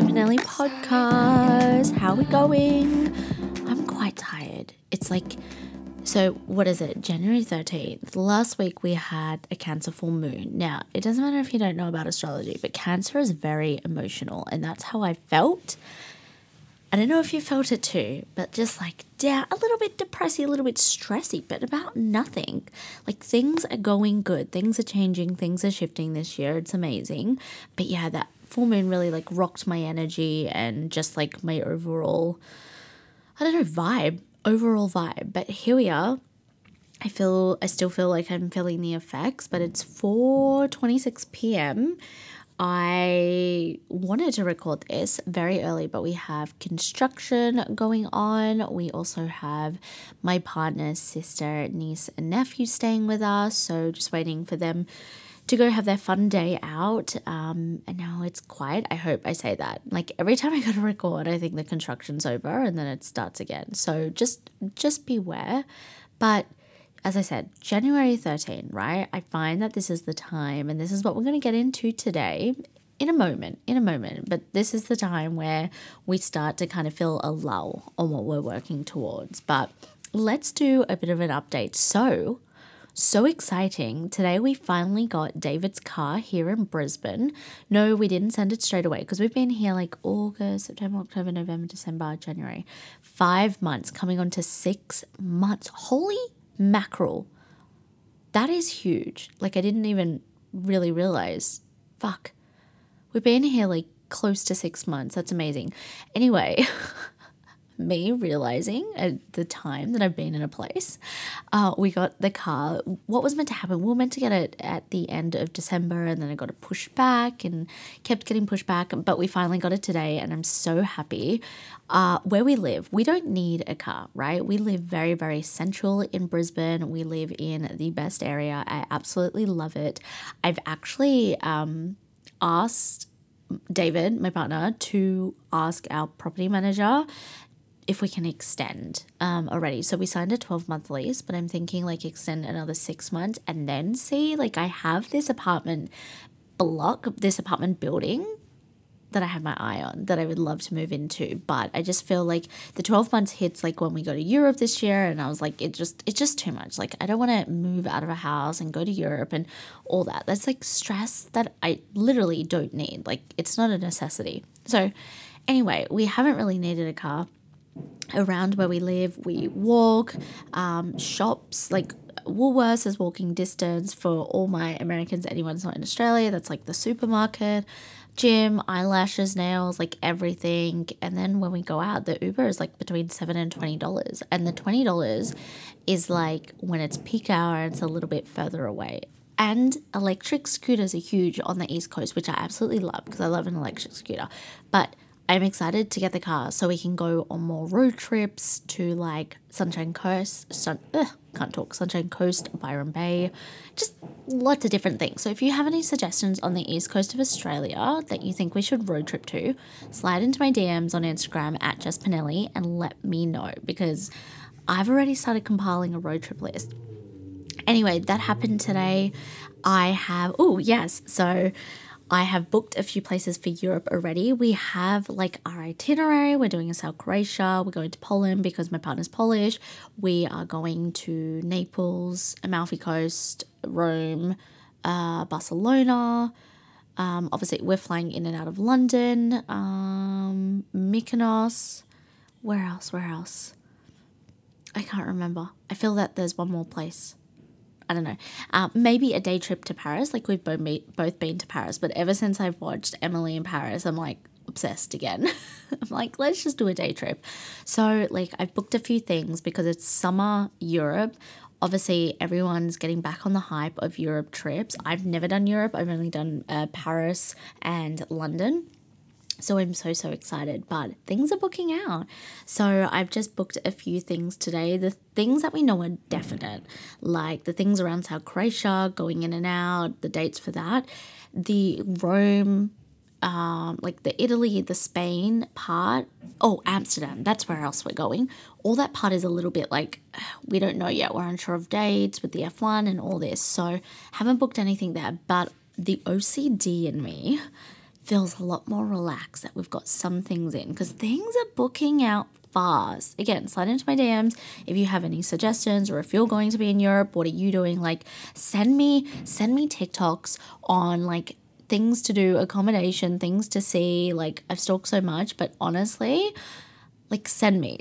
Pinili podcast. How are we going? I'm quite tired. It's like, so what is it? January 13th. Last week we had a Cancer full moon. Now, it doesn't matter if you don't know about astrology, but Cancer is very emotional, and that's how I felt. I don't know if you felt it too, but just like down, a little bit depressy, a little bit stressy, but about nothing. Like things are going good. Things are changing. Things are shifting this year. It's amazing. But yeah, that full moon really like rocked my energy and just like my overall, I don't know, vibe. But here we are. I still feel like I'm feeling the effects, but it's 4:26 p.m. I wanted to record this very early, but we have construction going on. We also have my partner's sister, niece, and nephew staying with us. So just waiting for them to go have their fun day out. And now it's quiet. I hope I say that. Like every time I go to record, I think the construction's over and then it starts again. So just beware. But as I said, January 13, right? I find that this is the time, and this is what we're going to get into today in a moment. But this is the time where we start to kind of feel a lull on what we're working towards. But let's do a bit of an update. So exciting. Today we finally got David's car here in Brisbane. No, we didn't send it straight away because we've been here like August, September, October, November, December, January. 5 months, coming on to 6 months. Holy mackerel, that is huge. Like I didn't even really realize, fuck, we've been here like close to 6 months. That's amazing. Anyway, me realizing at the time that I've been in a place, we got the car. What was meant to happen, we were meant to get it at the end of December, and then I got it pushed back and kept getting pushed back, but we finally got it today and I'm so happy. Where we live, we don't need a car, right? We live very, very central in Brisbane. We live in the best area. I absolutely love it. I've actually asked David, my partner, to ask our property manager if we can extend already. So we signed a 12-month lease, but I'm thinking like extend another 6 months and then see. Like I have this apartment block, this apartment building that I have my eye on that I would love to move into. But I just feel like the 12 months hits like when we go to Europe this year, and I was like, it's just too much. Like I don't want to move out of a house and go to Europe and all that. That's like stress that I literally don't need. Like it's not a necessity. So anyway, we haven't really needed a car. Around where we live, we walk, shops like Woolworths is walking distance for all my Americans, anyone's not in Australia, that's like the supermarket, gym, eyelashes, nails, like everything. And then when we go out, the Uber is like between $7 and $20. And the $20 is like when it's peak hour and it's a little bit further away. And electric scooters are huge on the East Coast, which I absolutely love because I love an electric scooter. But I'm excited to get the car so we can go on more road trips to like Sunshine Coast, Byron Bay, just lots of different things. So if you have any suggestions on the East Coast of Australia that you think we should road trip to, slide into my DMs on Instagram at Jess Pinili and let me know, because I've already started compiling a road trip list. Anyway, that happened today. I have booked a few places for Europe already. We have like our itinerary. We're doing a South Croatia. We're going to Poland because my partner's Polish. We are going to Naples, Amalfi Coast, Rome, Barcelona. Obviously, we're flying in and out of London, Mykonos. Where else? I can't remember. I feel that there's one more place. I don't know, maybe a day trip to Paris. Like we've both been to Paris, but ever since I've watched Emily in Paris, I'm like obsessed again. I'm like, let's just do a day trip. So like I've booked a few things because it's summer Europe. Obviously everyone's getting back on the hype of Europe trips. I've never done Europe. I've only done Paris and London. So I'm so excited, but things are booking out. So I've just booked a few things today. The things that we know are definite, like the things around South Croatia, going in and out, the dates for that, the Rome, like the Italy, the Spain part. Oh, Amsterdam, that's where else we're going. All that part is a little bit like, we don't know yet. We're unsure of dates with the F1 and all this. So haven't booked anything there, but the OCD in me feels a lot more relaxed that we've got some things in, because things are booking out fast. Again, slide into my DMs if you have any suggestions, or if you're going to be in Europe, what are you doing? Like send me TikToks on like things to do, accommodation, things to see. Like I've stalked so much, but honestly, like send me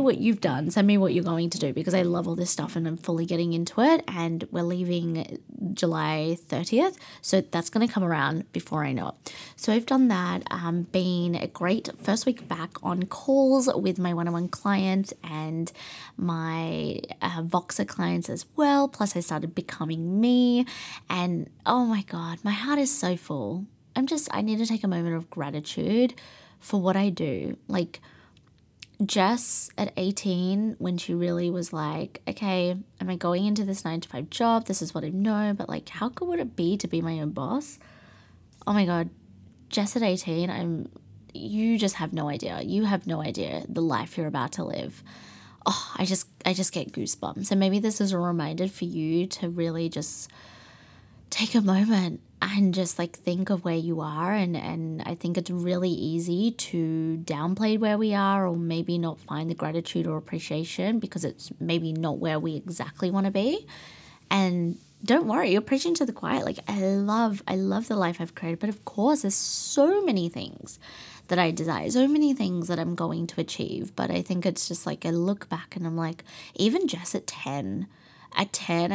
what you've done, send me what you're going to do, because I love all this stuff and I'm fully getting into it. And we're leaving July 30th. So that's going to come around before I know it. So I've done that. Been a great first week back on calls with my one-on-one clients and my Voxer clients as well. Plus I started Becoming Me, and oh my God, my heart is so full. I need to take a moment of gratitude for what I do. Like Jess at 18, when she really was like, okay, am I going into this 9-to-5 job? This is what I know, but like, how good would it be to be my own boss? Oh my God, Jess at 18, you just have no idea. You have no idea the life you're about to live. Oh, I just get goosebumps. So maybe this is a reminder for you to really just take a moment and just like think of where you are. And I think it's really easy to downplay where we are, or maybe not find the gratitude or appreciation because it's maybe not where we exactly want to be. And don't worry, you're preaching to the choir. Like I love the life I've created, but of course there's so many things that I desire, so many things that I'm going to achieve. But I think it's just like, I look back and I'm like, even just at 10, I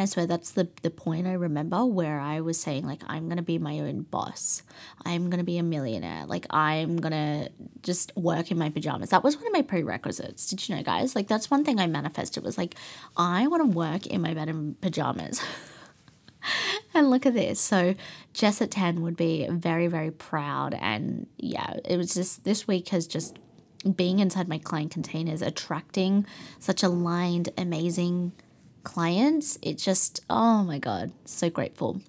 swear that's the point I remember where I was saying, like, I'm going to be my own boss. I'm going to be a millionaire. Like, I'm going to just work in my pajamas. That was one of my prerequisites. Did you know, guys? Like, that's one thing I manifested was, like, I want to work in my bed in pajamas. And look at this. So Jess at 10 would be very, very proud. And, yeah, it was just this week has just being inside my client containers, attracting such aligned, amazing clients. It just, oh my God, so grateful.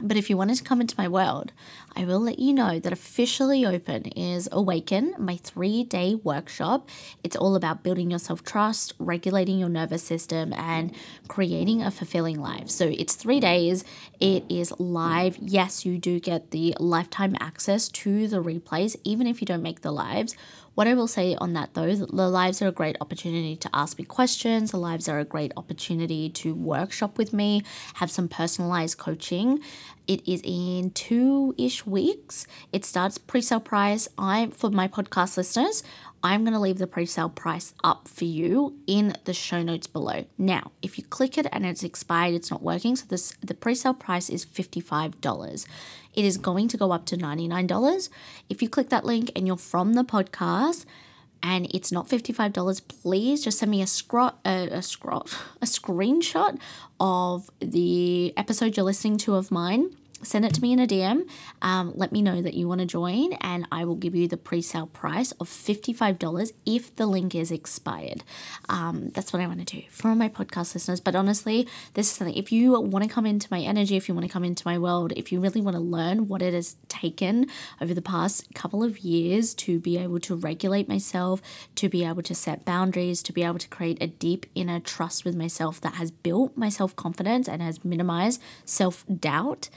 But if you wanted to come into my world, I will let you know that officially open is Awaken, my 3-day workshop. It's all about building your self-trust, regulating your nervous system, and creating a fulfilling life. So it's 3 days. It is live. Yes, you do get the lifetime access to the replays, even if you don't make the lives. What I will say on that though, the lives are a great opportunity to ask me questions. The lives are a great opportunity to workshop with me, have some personalized coaching. It is in 2-ish weeks. It starts pre-sale price. For my podcast listeners, I'm going to leave the pre-sale price up for you in the show notes below. Now, if you click it and it's expired, it's not working. So the pre-sale price is $55. It is going to go up to $99. If you click that link and you're from the podcast and it's not $55, please just send me a screenshot of the episode you're listening to of mine. Send it to me in a DM. Let me know that you want to join, and I will give you the pre-sale price of $55 if the link is expired. That's what I want to do for my podcast listeners. But honestly, this is something, if you want to come into my energy, if you want to come into my world, if you really want to learn what it has taken over the past couple of years to be able to regulate myself, to be able to set boundaries, to be able to create a deep inner trust with myself that has built my self-confidence and has minimized self-doubt.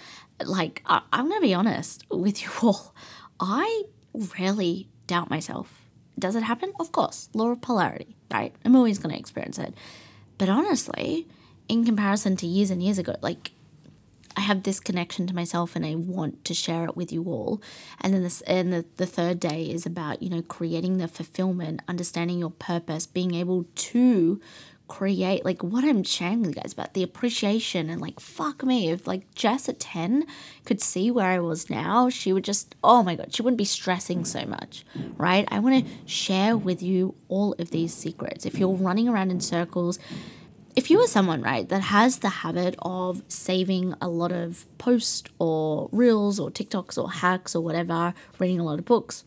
Like, I'm going to be honest with you all. I rarely doubt myself. Does it happen? Of course. Law of polarity, right? I'm always going to experience it. But honestly, in comparison to years and years ago, like, I have this connection to myself and I want to share it with you all. And then the third day is about, you know, creating the fulfillment, understanding your purpose, being able to create, like, what I'm sharing with you guys about the appreciation. And like, fuck me, if like Jess at 10 could see where I was now, she would just, oh my God, she wouldn't be stressing so much, right? I want to share with you all of these secrets. If you're running around in circles, if you are someone, right, that has the habit of saving a lot of posts or reels or TikToks or hacks or whatever, reading a lot of books,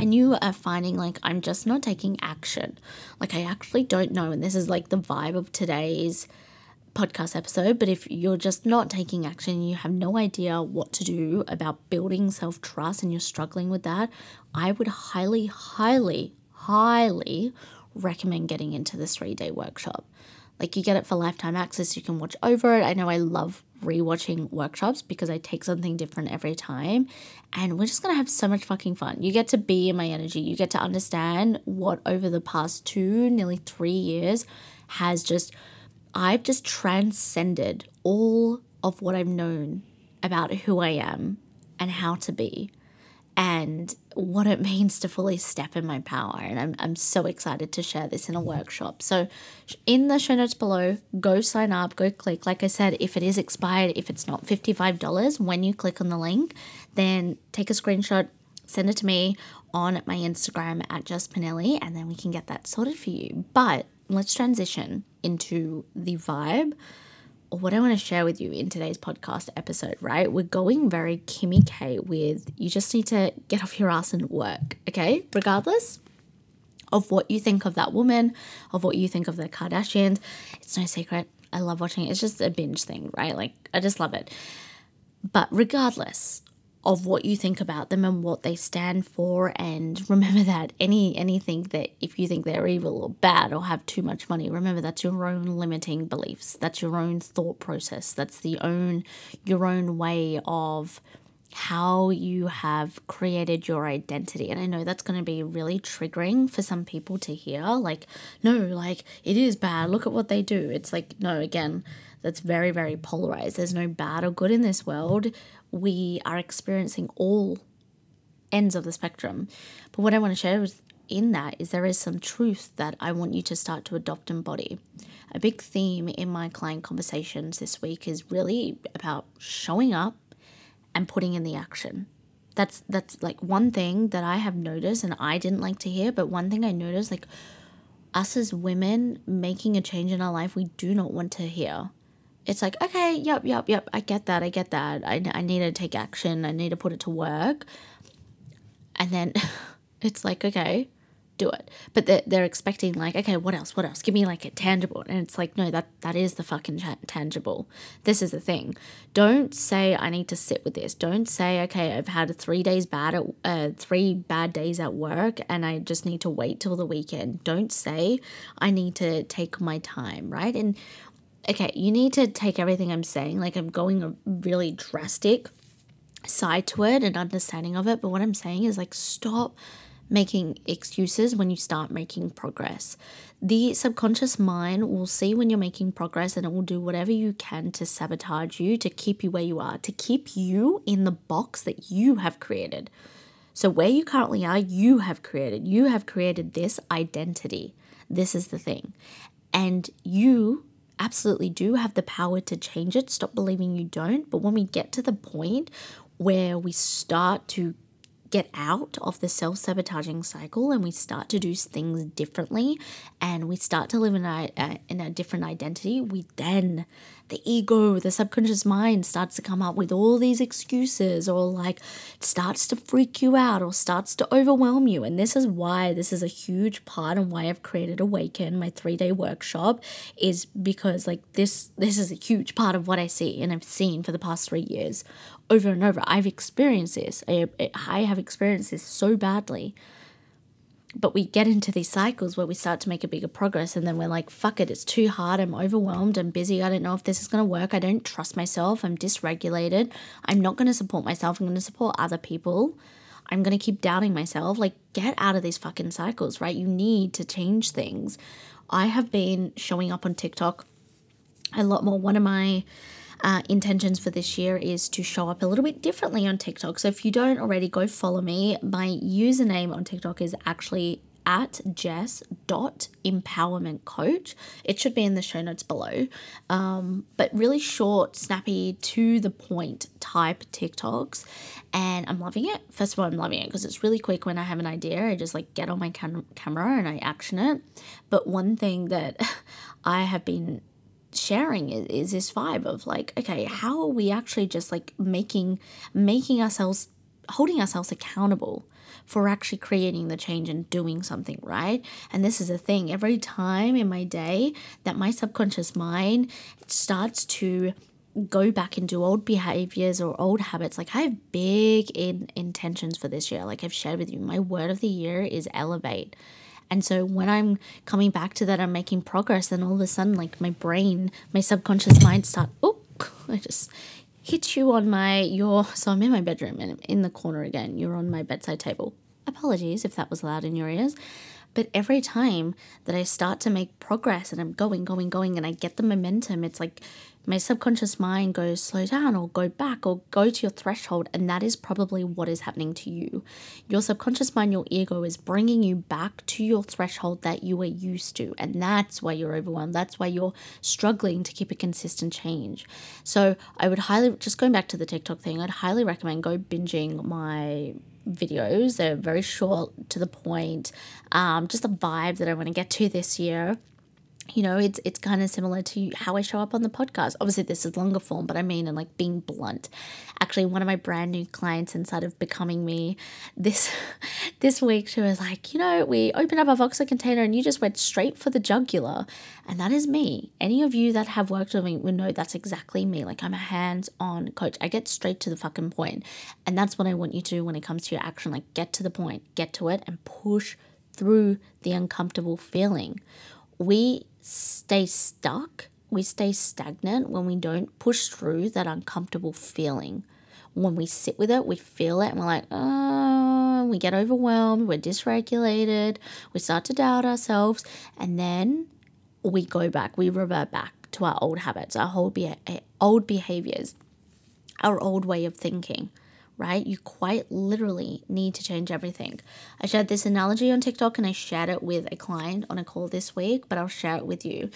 and you are finding like, I'm just not taking action. Like I actually don't know. And this is like the vibe of today's podcast episode. But if you're just not taking action, you have no idea what to do about building self-trust and you're struggling with that, I would highly, highly, highly recommend getting into this 3-day workshop. Like you get it for lifetime access. You can watch over it. I know I love rewatching workshops because I take something different every time, and we're just going to have so much fucking fun. You get to be in my energy. You get to understand what over the past 2, nearly 3 years has just, I've just transcended all of what I've known about who I am and how to be and what it means to fully step in my power. And I'm so excited to share this in a workshop. So in the show notes below, go sign up, go click. Like I said, if it is expired, if it's not $55, when you click on the link, then take a screenshot, send it to me on my Instagram at Jess Pinili, and then we can get that sorted for you. But let's transition into the vibe or what I want to share with you in today's podcast episode, right? We're going very Kimmy K with, you just need to get off your ass and work, okay? Regardless of what you think of that woman, of what you think of the Kardashians, it's no secret. I love watching it. It's just a binge thing, right? Like, I just love it. But regardless of what you think about them and what they stand for, and remember that anything that if you think they're evil or bad or have too much money, remember that's your own limiting beliefs, that's your own thought process, that's your own way of how you have created your identity. And I know that's going to be really triggering for some people to hear, like, no, like it is bad, look at what they do. It's like, no, again, that's very, very polarized. There's no bad or good in this world. We are experiencing all ends of the spectrum. But what I want to share in that is there is some truth that I want you to start to adopt and embody. A big theme in my client conversations this week is really about showing up and putting in the action. That's like one thing that I have noticed, and I didn't like to hear, but one thing I noticed, like us as women making a change in our life, we do not want to hear. It's like, okay, yep, I get that. I need to take action. I need to put it to work. And then it's like, okay, do it. But they're expecting like, okay, what else? Give me like a tangible. And it's like, no, that is the fucking tangible. This is the thing. Don't say I need to sit with this. Don't say, okay, I've had 3 bad days at work and I just need to wait till the weekend. Don't say I need to take my time, right? And okay, you need to take everything I'm saying, like I'm going a really drastic side to it and understanding of it. But what I'm saying is like, stop making excuses when you start making progress. The subconscious mind will see when you're making progress, and it will do whatever you can to sabotage you, to keep you where you are, to keep you in the box that you have created. So where you currently are, you have created this identity. This is the thing. And you absolutely do have the power to change it. Stop believing you don't. But when we get to the point where we start to get out of the self-sabotaging cycle and we start to do things differently and we start to live in a different identity, then the ego, the subconscious mind starts to come up with all these excuses, or like starts to freak you out or starts to overwhelm you. And this is why this is a huge part, and why I've created Awaken, my 3-day workshop, is because like this is a huge part of what I see and I've seen for the past 3 years. Over and over, I've experienced this. I have experienced this so badly. But we get into these cycles where we start to make a bigger progress, and then we're like, fuck it, it's too hard, I'm overwhelmed, I'm busy, I don't know if this is going to work, I don't trust myself, I'm dysregulated, I'm not going to support myself, I'm going to support other people, I'm going to keep doubting myself. Like, get out of these fucking cycles, right? You need to change things. I have been showing up on TikTok a lot more. One of my intentions for this year is to show up a little bit differently on TikTok. So if you don't already, go follow me. My username on TikTok is actually at jess.empowermentcoach. It should be in the show notes below. But really short, snappy, to the point type TikToks. And I'm loving it. First of all, I'm loving it because it's really quick. When I have an idea, I just like get on my camera and I action it. But one thing that I have been sharing is this vibe of like, okay, how are we actually just like making ourselves holding ourselves accountable for actually creating the change and doing something, right? And this is the thing. Every time in my day that my subconscious mind starts to go back and do old behaviors or old habits, like I have big intentions for this year. Like I've shared with you, my word of the year is elevate. And so when I'm coming back to that, I'm making progress, and all of a sudden, like my brain, my subconscious mind I just hit you on so I'm in my bedroom and I'm in the corner again. You're on my bedside table. Apologies if that was loud in your ears. But every time that I start to make progress and I'm going, and I get the momentum, it's like my subconscious mind goes, slow down, or go back, or go to your threshold. And that is probably what is happening to you. Your subconscious mind, your ego, is bringing you back to your threshold that you were used to. And that's why you're overwhelmed. That's why you're struggling to keep a consistent change. So I would just going back to the TikTok thing, I'd highly recommend go binging my videos. They're very short, to the point, just the vibe that I want to get to this year. You know, it's kind of similar to how I show up on the podcast. Obviously this is longer form, but I mean, and like being blunt, actually one of my brand new clients inside of Becoming Me this week, she was like, you know, we opened up our Voxer container and you just went straight for the jugular. And that is me. Any of you that have worked with me would know that's exactly me. Like I'm a hands-on coach. I get straight to the fucking point. And that's what I want you to do when it comes to your action. Like get to the point, get to it, and push through the uncomfortable feeling. We stay stuck, we stay stagnant when we don't push through that uncomfortable feeling. When we sit with it, we feel it, and we're like, we get overwhelmed, we're dysregulated, we start to doubt ourselves, and then we go back, we revert back to our old habits, our old behaviors, our old way of thinking. Right? You quite literally need to change everything. I shared this analogy on TikTok and I shared it with a client on a call this week, but I'll share it with you.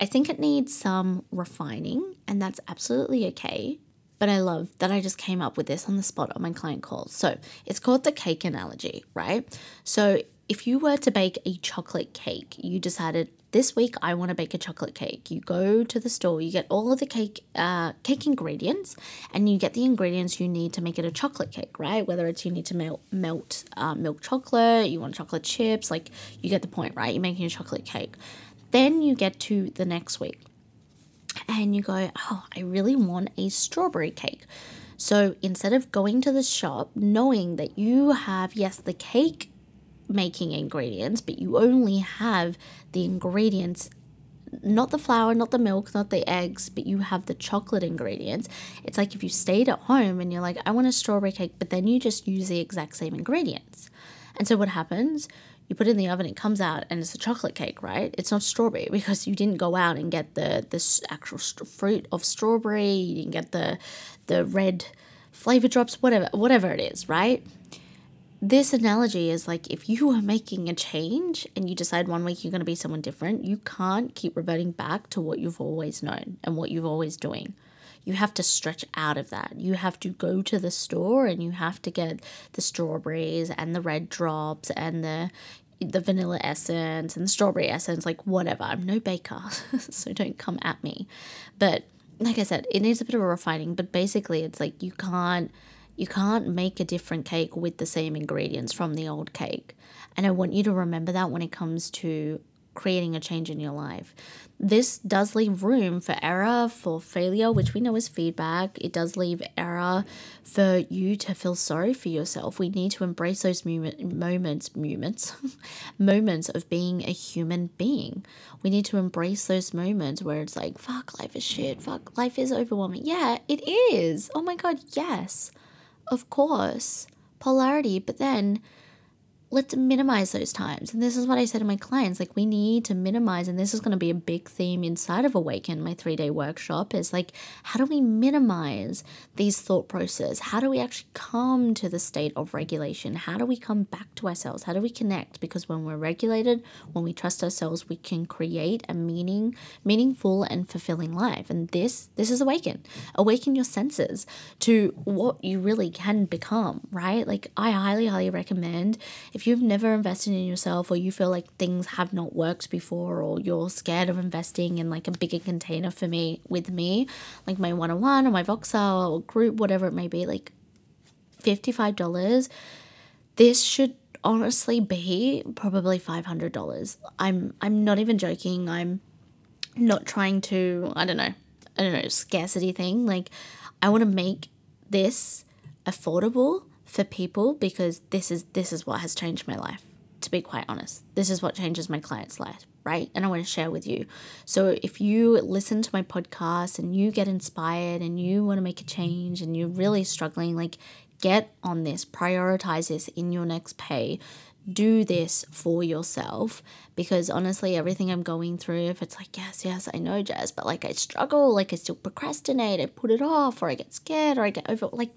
I think it needs some refining, and that's absolutely okay. But I love that I just came up with this on the spot on my client call. So it's called the cake analogy, right? So if you were to bake a chocolate cake, you decided this week I want to bake a chocolate cake. You go to the store, you get all of the cake ingredients, and you get the ingredients you need to make it a chocolate cake, right? Whether it's you need to melt milk chocolate, you want chocolate chips, like you get the point, right? You're making a chocolate cake. Then you get to the next week and you go, oh, I really want a strawberry cake. So instead of going to the shop, knowing that you have, yes, the cake making ingredients, but you only have the ingredients, not the flour, not the milk, not the eggs, but you have the chocolate ingredients. It's like if you stayed at home and you're like, I want a strawberry cake, but then you just use the exact same ingredients. And so what happens? You put it in the oven, it comes out, and it's a chocolate cake, right? It's not strawberry because you didn't go out and get the actual fruit of strawberry. You didn't get the red flavor drops, whatever it is, right? This analogy is like if you are making a change and you decide one week you're going to be someone different, you can't keep reverting back to what you've always known and what you've always doing. You have to stretch out of that. You have to go to the store and you have to get the strawberries and the red drops and the vanilla essence and the strawberry essence, like whatever. I'm no baker, so don't come at me. But like I said, it needs a bit of a refining, but basically it's like you can't make a different cake with the same ingredients from the old cake. And I want you to remember that when it comes to creating a change in your life. This does leave room for error, for failure, which we know is feedback. It does leave error for you to feel sorry for yourself. We need to embrace those moments of being a human being. We need to embrace those moments where it's like, fuck, life is shit. Fuck, life is overwhelming. Yeah, it is. Oh my God, yes. Of course, polarity, but then let's minimize those times. And this is what I said to my clients, like we need to minimize, and this is going to be a big theme inside of Awaken, my 3-day workshop, is like, how do we minimize these thought processes? How do we actually come to the state of regulation? How do we come back to ourselves? How do we connect? Because when we're regulated, when we trust ourselves, we can create a meaningful and fulfilling life. And this is Awaken. Awaken your senses to what you really can become, right? Like I highly, highly recommend, if you've never invested in yourself, or you feel like things have not worked before, or you're scared of investing in like a bigger container with me, like my one-on-one or my Voxer or group, whatever it may be, like $55. This should honestly be probably $500. I'm not even joking. I'm not trying to, I don't know, scarcity thing. Like, I want to make this affordable for people because this is what has changed my life, to be quite honest. This is what changes my client's life, right? And I want to share with you. So if you listen to my podcast and you get inspired and you want to make a change and you're really struggling, like, get on this, prioritize this in your next pay. Do this for yourself, because honestly, everything I'm going through, if it's like, yes, I know, Jazz, but like I struggle, like I still procrastinate, I put it off, or I get scared, or I get over, like,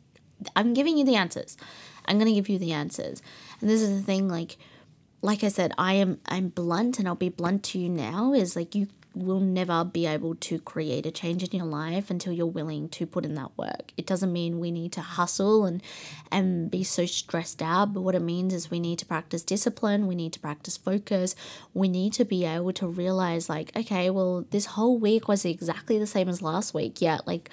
I'm giving you the answers. I'm going to give you the answers. And this is the thing, like I said, I'm blunt, and I'll be blunt to you now, is like, you will never be able to create a change in your life until you're willing to put in that work. It doesn't mean we need to hustle and be so stressed out, but what it means is we need to practice discipline, we need to practice focus, we need to be able to realize, like, okay, well, this whole week was exactly the same as last week, yet, like,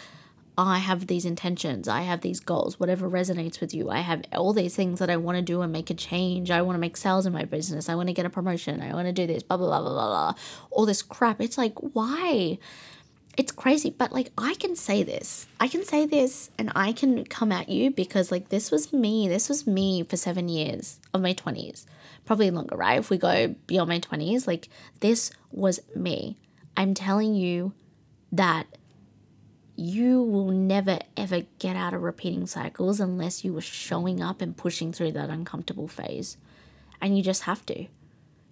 I have these intentions, I have these goals, whatever resonates with you. I have all these things that I want to do and make a change. I want to make sales in my business. I want to get a promotion. I want to do this, blah, blah, blah, blah, blah, all this crap. It's like, why? It's crazy. But like, I can say this and I can come at you because like, this was me for 7 years of my 20s, probably longer, right? If we go beyond my 20s, like this was me. I'm telling you that you will never, ever get out of repeating cycles unless you were showing up and pushing through that uncomfortable phase. And you just have to.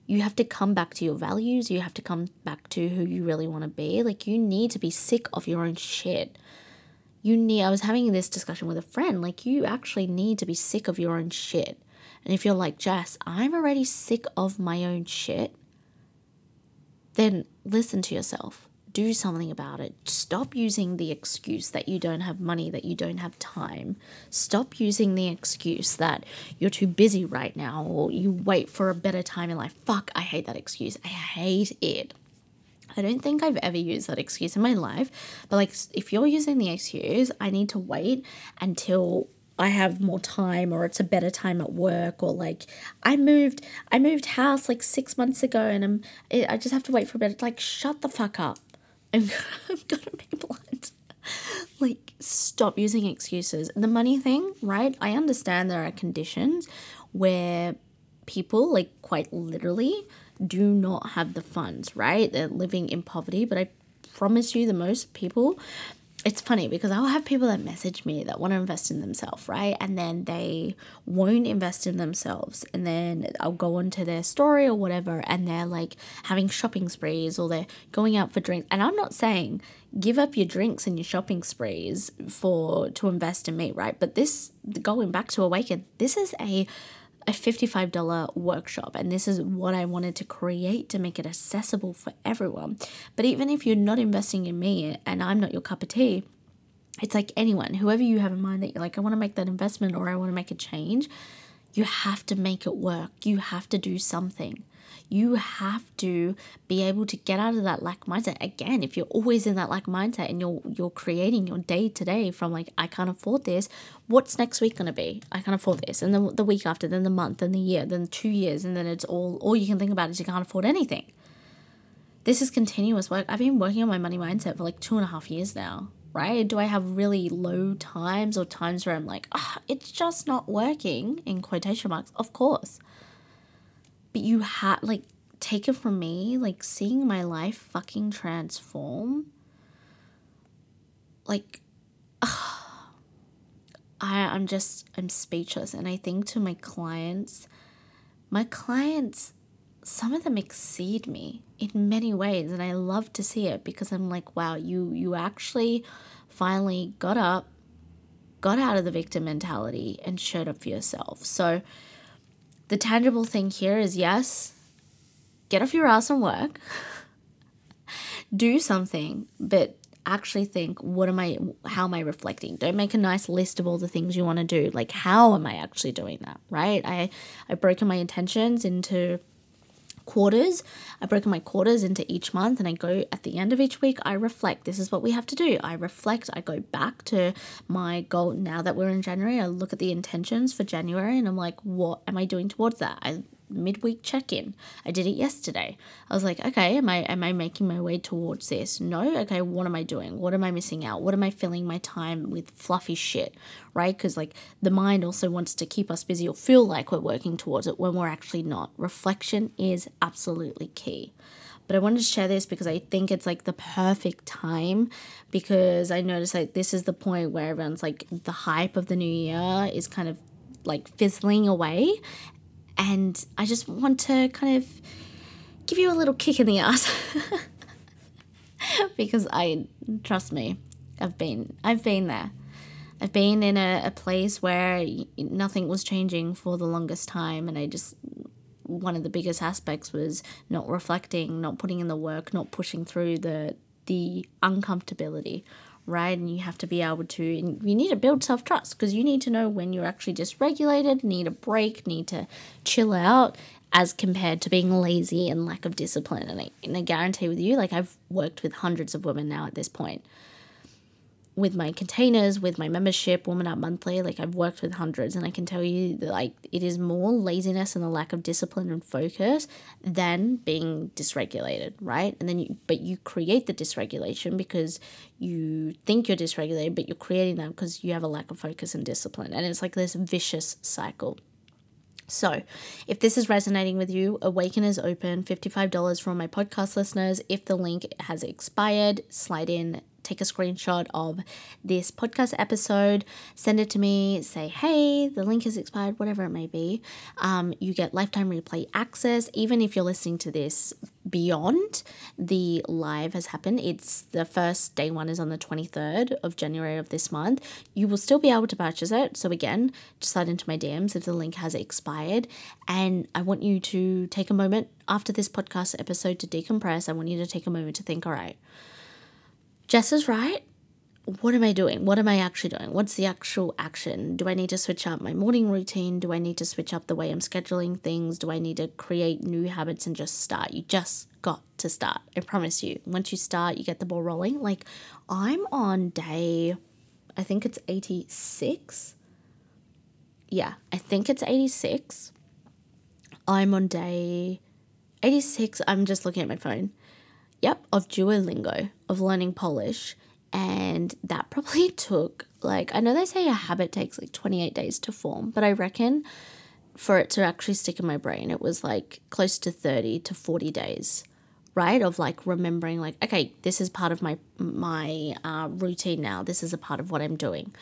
You have to come back to your values. You have to come back to who you really want to be. Like, you need to be sick of your own shit. I was having this discussion with a friend. Like, you actually need to be sick of your own shit. And if you're like, Jess, I'm already sick of my own shit, then listen to yourself. Do something about it. Stop using the excuse that you don't have money, that you don't have time. Stop using the excuse that you're too busy right now, or you wait for a better time in life. Fuck, I hate that excuse. I hate it. I don't think I've ever used that excuse in my life. But like, if you're using the excuse, I need to wait until I have more time, or it's a better time at work, or like I moved house like 6 months ago and I just have to wait for a better, like, shut the fuck up. I'm gonna be blunt. Like, stop using excuses. The money thing, right? I understand there are conditions where people, like, quite literally do not have the funds, right? They're living in poverty, but I promise you the most people, it's funny because I'll have people that message me that want to invest in themselves, right? And then they won't invest in themselves. And then I'll go onto their story or whatever, and they're like having shopping sprees, or they're going out for drinks. And I'm not saying give up your drinks and your shopping sprees to invest in me, right? But this, going back to Awaken, this is a $55 workshop, and this is what I wanted to create to make it accessible for everyone. But even if you're not investing in me and I'm not your cup of tea, it's like anyone, whoever you have in mind that you're like, I want to make that investment, or I want to make a change, you have to make it work. You have to do something. You have to be able to get out of that lack mindset. Again, if you're always in that lack mindset and you're creating your day to day from like, I can't afford this, what's next week going to be? I can't afford this. And then the week after, then the month, then the year, then 2 years. And then it's all you can think about is you can't afford anything. This is continuous work. I've been working on my money mindset for like 2.5 years now, right? Do I have really low times or times where I'm like, it's just not working, in quotation marks? Of course. But you had, like, take it from me, like, seeing my life fucking transform, like, I'm speechless. And I think to my clients, some of them exceed me in many ways, and I love to see it because I'm like, wow, you actually finally got out of the victim mentality and showed up for yourself. So the tangible thing here is, yes, get off your ass and work, do something, but actually think, how am I reflecting? Don't make a nice list of all the things you want to do. Like, how am I actually doing that, right? I've broken my intentions into quarters. I've broken my quarters into each month, and I go at the end of each week, I reflect. This is what we have to do. I reflect. I go back to my goal. Now that we're in January, I look at the intentions for January and I'm like, what am I doing towards that? I midweek check-in. I did it yesterday. I was like, okay, am I making my way towards this? No? Okay, what am I doing? What am I missing out? What am I filling my time with fluffy shit, right? Because like the mind also wants to keep us busy or feel like we're working towards it when we're actually not. Reflection is absolutely key. But I wanted to share this because I think it's like the perfect time, because I noticed like this is the point where everyone's like the hype of the new year is kind of like fizzling away. And I just want to kind of give you a little kick in the ass because trust me, I've been there. I've been in a place where nothing was changing for the longest time, and one of the biggest aspects was not reflecting, not putting in the work, not pushing through the uncomfortability, right? And you have to be able to, and you need to build self-trust, because you need to know when you're actually dysregulated, need a break, need to chill out, as compared to being lazy and lack of discipline. And I guarantee with you, like I've worked with hundreds of women now at this point, with my containers, with my membership, Woman Up Monthly, like I've worked with hundreds, and I can tell you that like it is more laziness and the lack of discipline and focus than being dysregulated, right? And then you create the dysregulation because you think you're dysregulated, but you're creating that because you have a lack of focus and discipline. And it's like this vicious cycle. So if this is resonating with you, Awaken is open, $55 for my podcast listeners. If the link has expired, slide in, take a screenshot of this podcast episode, send it to me, say, hey, the link has expired, whatever it may be. You get lifetime replay access, even if you're listening to this beyond the live has happened. It's the first day one is on the 23rd of January of this month. You will still be able to purchase it. So again, just slide into my DMs if the link has expired. And I want you to take a moment after this podcast episode to decompress. I want you to take a moment to think, all right, Jess is right. What am I doing? What am I actually doing? What's the actual action? Do I need to switch up my morning routine? Do I need to switch up the way I'm scheduling things? Do I need to create new habits and just start? You just got to start. I promise you. Once you start, you get the ball rolling. Like I'm on day, I think it's 86. Yeah, I think it's 86. I'm on day 86. I'm just looking at my phone. Yep, of Duolingo, of learning Polish, and that probably took, like, I know they say a habit takes, like, 28 days to form, but I reckon for it to actually stick in my brain, it was, like, close to 30 to 40 days, right, of, like, remembering, like, okay, this is part of my routine now, this is a part of what I'm doing,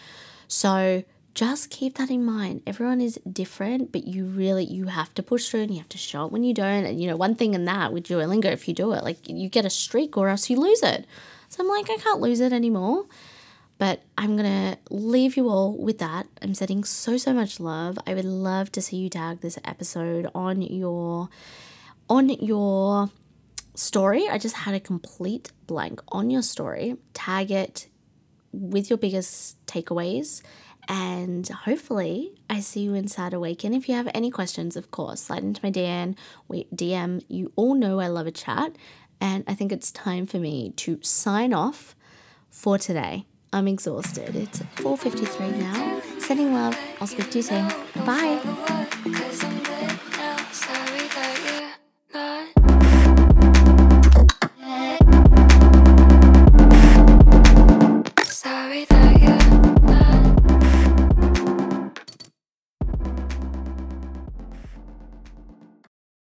so just keep that in mind. Everyone is different, but you have to push through and you have to show up when you don't. And, you know, one thing in that with Duolingo, if you do it, like you get a streak or else you lose it. So I'm like, I can't lose it anymore. But I'm going to leave you all with that. I'm sending so, so much love. I would love to see you tag this episode on your story. I just had a complete blank on your story. Tag it with your biggest takeaways. And hopefully I see you inside Awaken. If you have any questions, of course, slide into my DM. You all know I love a chat. And I think it's time for me to sign off for today. I'm exhausted. It's 4:53 now. Sending love. I'll speak to you soon. Bye.